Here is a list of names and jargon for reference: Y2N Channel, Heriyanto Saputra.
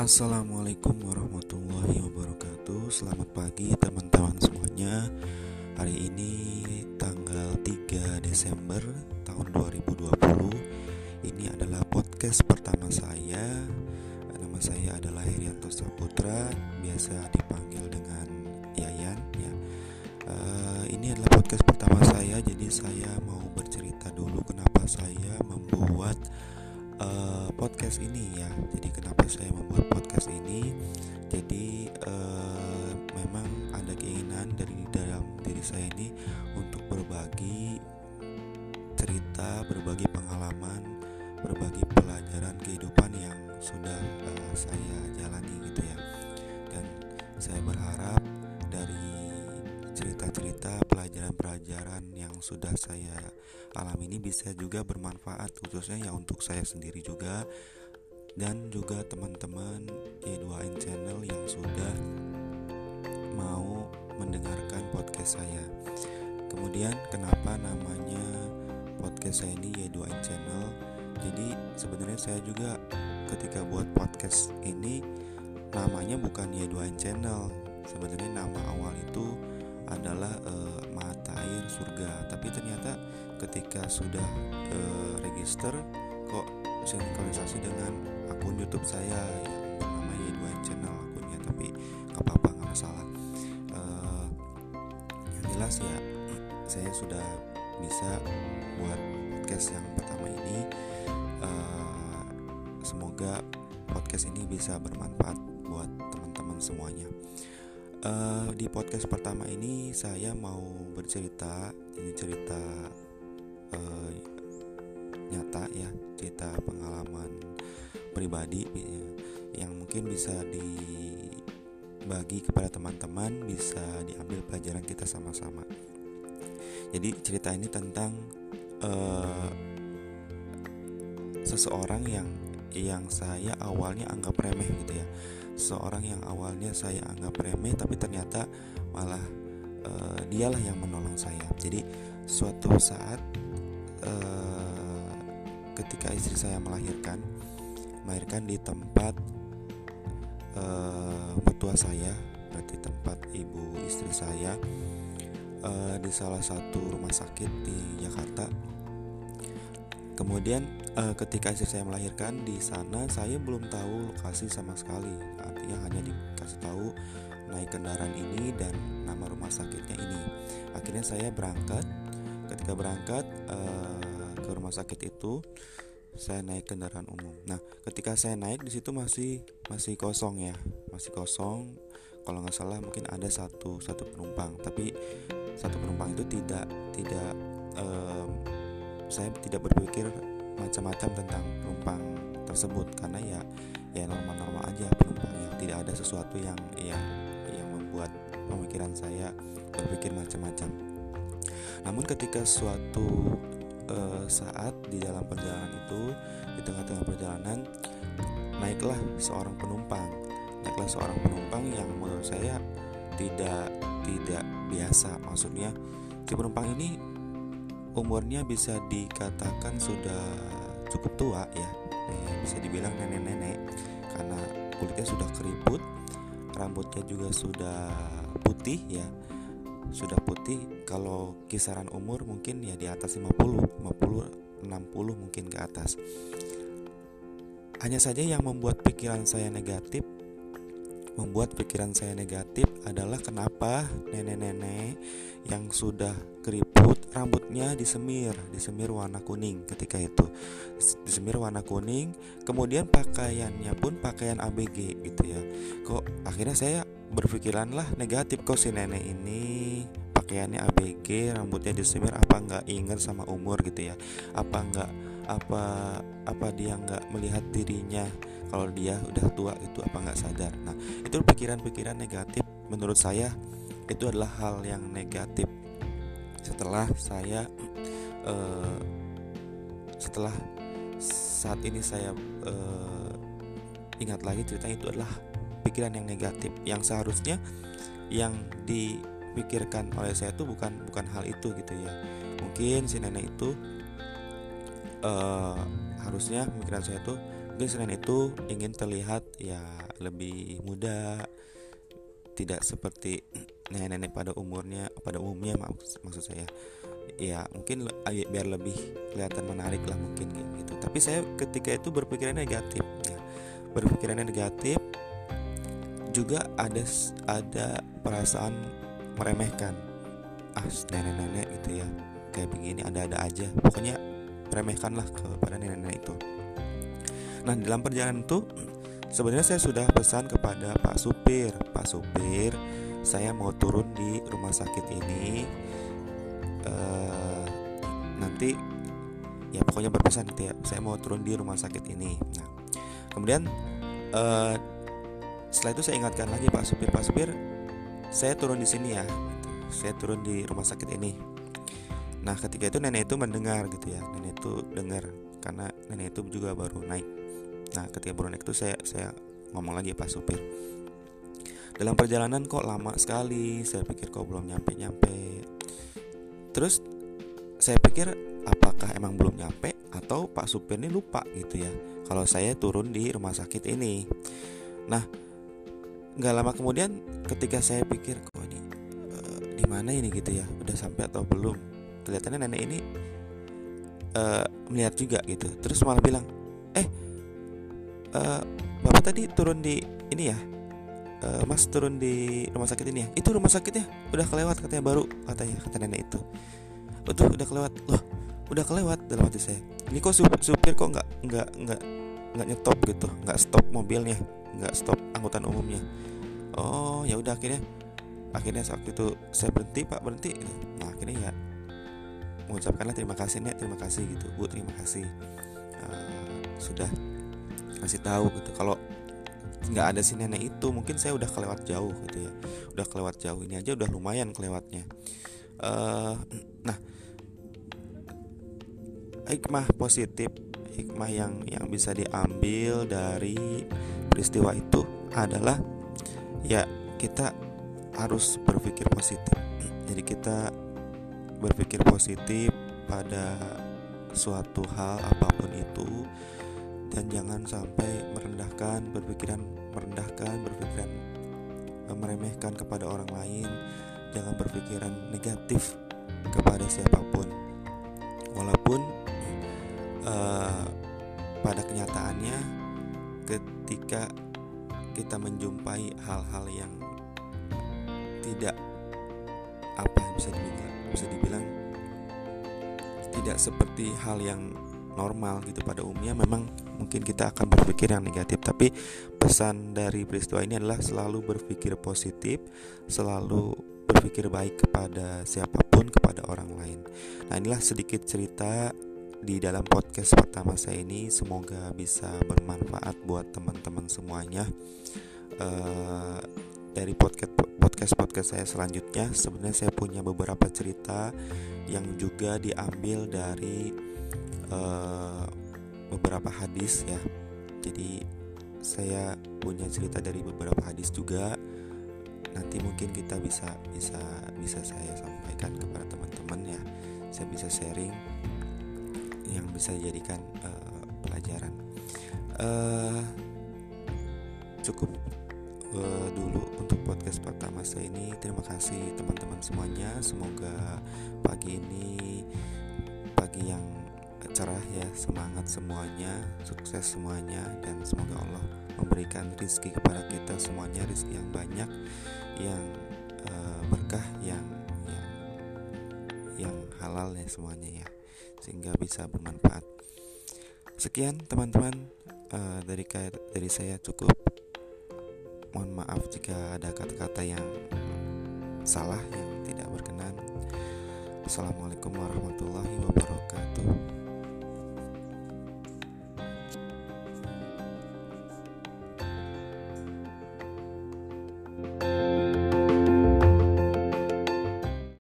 Assalamualaikum warahmatullahi wabarakatuh. Selamat pagi teman-teman semuanya. Hari ini tanggal 3 Desember tahun 2020. Ini adalah podcast pertama saya. Nama saya adalah Heriyanto Saputra, biasa dipanggil dengan Yayan ya. Ini adalah podcast pertama saya, jadi saya mau bercerita dulu kenapa saya membuat podcast ini ya. Jadi kenapa saya membuat podcast ini? Jadi memang ada keinginan dari dalam diri saya ini untuk berbagi cerita, berbagi pengalaman, berbagi pelajaran kehidupan yang sudah saya jalani gitu ya. Dan saya berharap dari cerita-cerita, pelajaran-pelajaran yang sudah saya alami ini bisa juga bermanfaat, khususnya ya untuk saya sendiri juga dan juga teman-teman Y2N Channel yang sudah mau mendengarkan podcast saya. Kemudian kenapa namanya podcast saya ini Y2N Channel? Jadi sebenarnya saya juga ketika buat podcast ini namanya bukan Y2N Channel. Sebenarnya nama awal itu adalah mata air surga, tapi ternyata ketika sudah register kok sinkronisasi dengan akun YouTube saya yang bernama Y2N Channel akunnya, tapi nggak apa-apa, nggak masalah. Yang jelas ya saya sudah bisa buat podcast yang pertama ini. Semoga podcast ini bisa bermanfaat buat teman-teman semuanya. Di podcast pertama ini saya mau bercerita, ini cerita nyata ya, cerita pengalaman pribadi yang mungkin bisa dibagi kepada teman-teman, bisa diambil pelajaran kita sama-sama. Jadi cerita ini tentang seseorang yang saya awalnya anggap remeh gitu ya. Seorang yang awalnya saya anggap remeh, tapi ternyata malah dialah yang menolong saya. Jadi suatu saat ketika istri saya melahirkan di tempat mertua saya, berarti tempat ibu istri saya, di salah satu rumah sakit di Jakarta. Kemudian ketika istri saya melahirkan di sana, saya belum tahu lokasi sama sekali. Artinya hanya dikasih tahu naik kendaraan ini dan nama rumah sakitnya ini. Akhirnya saya berangkat. Ketika berangkat ke rumah sakit itu, saya naik kendaraan umum. Nah, ketika saya naik di situ masih kosong ya, masih kosong. Kalau nggak salah mungkin ada satu penumpang, tapi satu penumpang itu tidak. Saya tidak berpikir macam-macam tentang penumpang tersebut karena ya normal-normal aja penumpangnya, tidak ada sesuatu yang membuat pemikiran saya berpikir macam-macam. Namun ketika suatu saat di dalam perjalanan itu, di tengah-tengah perjalanan naiklah seorang penumpang yang menurut saya tidak biasa. Maksudnya si penumpang ini umurnya bisa dikatakan sudah cukup tua ya, bisa dibilang nenek-nenek karena kulitnya sudah keriput, rambutnya juga sudah putih ya, sudah putih. Kalau kisaran umur mungkin ya di atas 50, 60 mungkin ke atas. Hanya saja yang membuat pikiran saya negatif adalah kenapa nenek-nenek yang sudah keriput rambutnya disemir warna kuning ketika itu. Disemir warna kuning, kemudian pakaiannya pun pakaian ABG gitu ya. Kok akhirnya saya berpikiranlah negatif, kok si nenek ini pakaiannya ABG, rambutnya disemir, apa enggak ingat sama umur gitu ya. Apa dia enggak melihat dirinya kalau dia udah tua itu, apa nggak sadar? Nah, itu pikiran-pikiran negatif menurut saya itu adalah hal yang negatif. Setelah saat ini saya ingat lagi ceritanya, itu adalah pikiran yang negatif yang seharusnya yang dipikirkan oleh saya itu bukan hal itu gitu ya. Mungkin si nenek itu harusnya pikiran saya itu Mungkin selain itu ingin terlihat ya lebih muda, tidak seperti nenek-nenek pada umumnya maksud saya. Ya mungkin biar lebih kelihatan menarik lah mungkin kayak gitu. Tapi saya ketika itu berpikirannya negatif juga ada perasaan meremehkan, nenek-nenek gitu ya, kayak begini ada-ada aja, pokoknya meremehkanlah kepada nenek-nenek itu. Nah dalam perjalanan itu sebenarnya saya sudah pesan kepada Pak Supir, saya mau turun di rumah sakit ini, nanti ya pokoknya berpesan gitu ya, saya mau turun di rumah sakit ini. Nah kemudian setelah itu saya ingatkan lagi Pak Supir, saya turun di sini ya, saya turun di rumah sakit ini. Nah ketika itu nenek itu mendengar gitu ya, nenek itu dengar karena nenek itu juga baru naik. Nah ketika baru naik itu saya ngomong lagi Pak Supir, dalam perjalanan kok lama sekali, saya pikir kok belum nyampe. Terus saya pikir apakah emang belum nyampe atau Pak Supir ini lupa gitu ya kalau saya turun di rumah sakit ini. Nah gak lama kemudian ketika saya pikir kok ini di mana ini gitu ya, udah sampai atau belum, kelihatannya nenek ini melihat juga gitu. Terus malah bilang bapak tadi turun di ini ya, mas turun di rumah sakit ini ya, itu rumah sakitnya udah kelewat katanya, baru kata nenek itu. Betul, udah kelewat loh, udah kelewat. Dalam hati saya, ini kok supir kok nggak nyetop gitu, nggak stop mobilnya, nggak stop angkutan umumnya. Oh ya udah, akhirnya saat itu saya berhenti, Pak berhenti. Nah akhirnya ya mengucapkanlah terima kasih Nek, terima kasih gitu Bu, terima kasih sudah kasih tahu gitu, kalau nggak ada si nenek itu mungkin saya udah kelewat jauh gitu ya, udah kelewat jauh, ini aja udah lumayan kelewatnya. Nah hikmah positif, hikmah yang bisa diambil dari peristiwa itu adalah ya kita harus berpikir positif. Jadi kita berpikir positif pada suatu hal apapun itu, dan jangan sampai berpikiran merendahkan, meremehkan kepada orang lain. Jangan berpikiran negatif kepada siapapun, walaupun pada kenyataannya ketika kita menjumpai hal-hal yang tidak bisa dibilang tidak seperti hal yang normal gitu pada umumnya, memang mungkin kita akan berpikir yang negatif. Tapi pesan dari peristiwa ini adalah selalu berpikir positif, selalu berpikir baik kepada siapapun, kepada orang lain. Nah inilah sedikit cerita di dalam podcast pertama saya ini, semoga bisa bermanfaat buat teman-teman semuanya. Dari podcast saya selanjutnya, sebenarnya saya punya beberapa cerita yang juga diambil dari beberapa hadis ya. Jadi saya punya cerita dari beberapa hadis juga. Nanti mungkin kita bisa saya sampaikan kepada teman-teman ya. Saya bisa sharing yang bisa dijadikan pelajaran. Cukup dulu untuk podcast pertama saya ini. Terima kasih teman-teman semuanya. Semoga pagi ini pagi yang cerah ya, semangat semuanya, sukses semuanya, dan semoga Allah memberikan rezeki kepada kita semuanya, rezeki yang banyak, yang berkah, yang halal ya semuanya ya, sehingga bisa bermanfaat. Sekian teman-teman, dari saya cukup. Mohon maaf jika ada kata-kata yang salah, yang tidak berkenan. Assalamualaikum warahmatullahi wabarakatuh.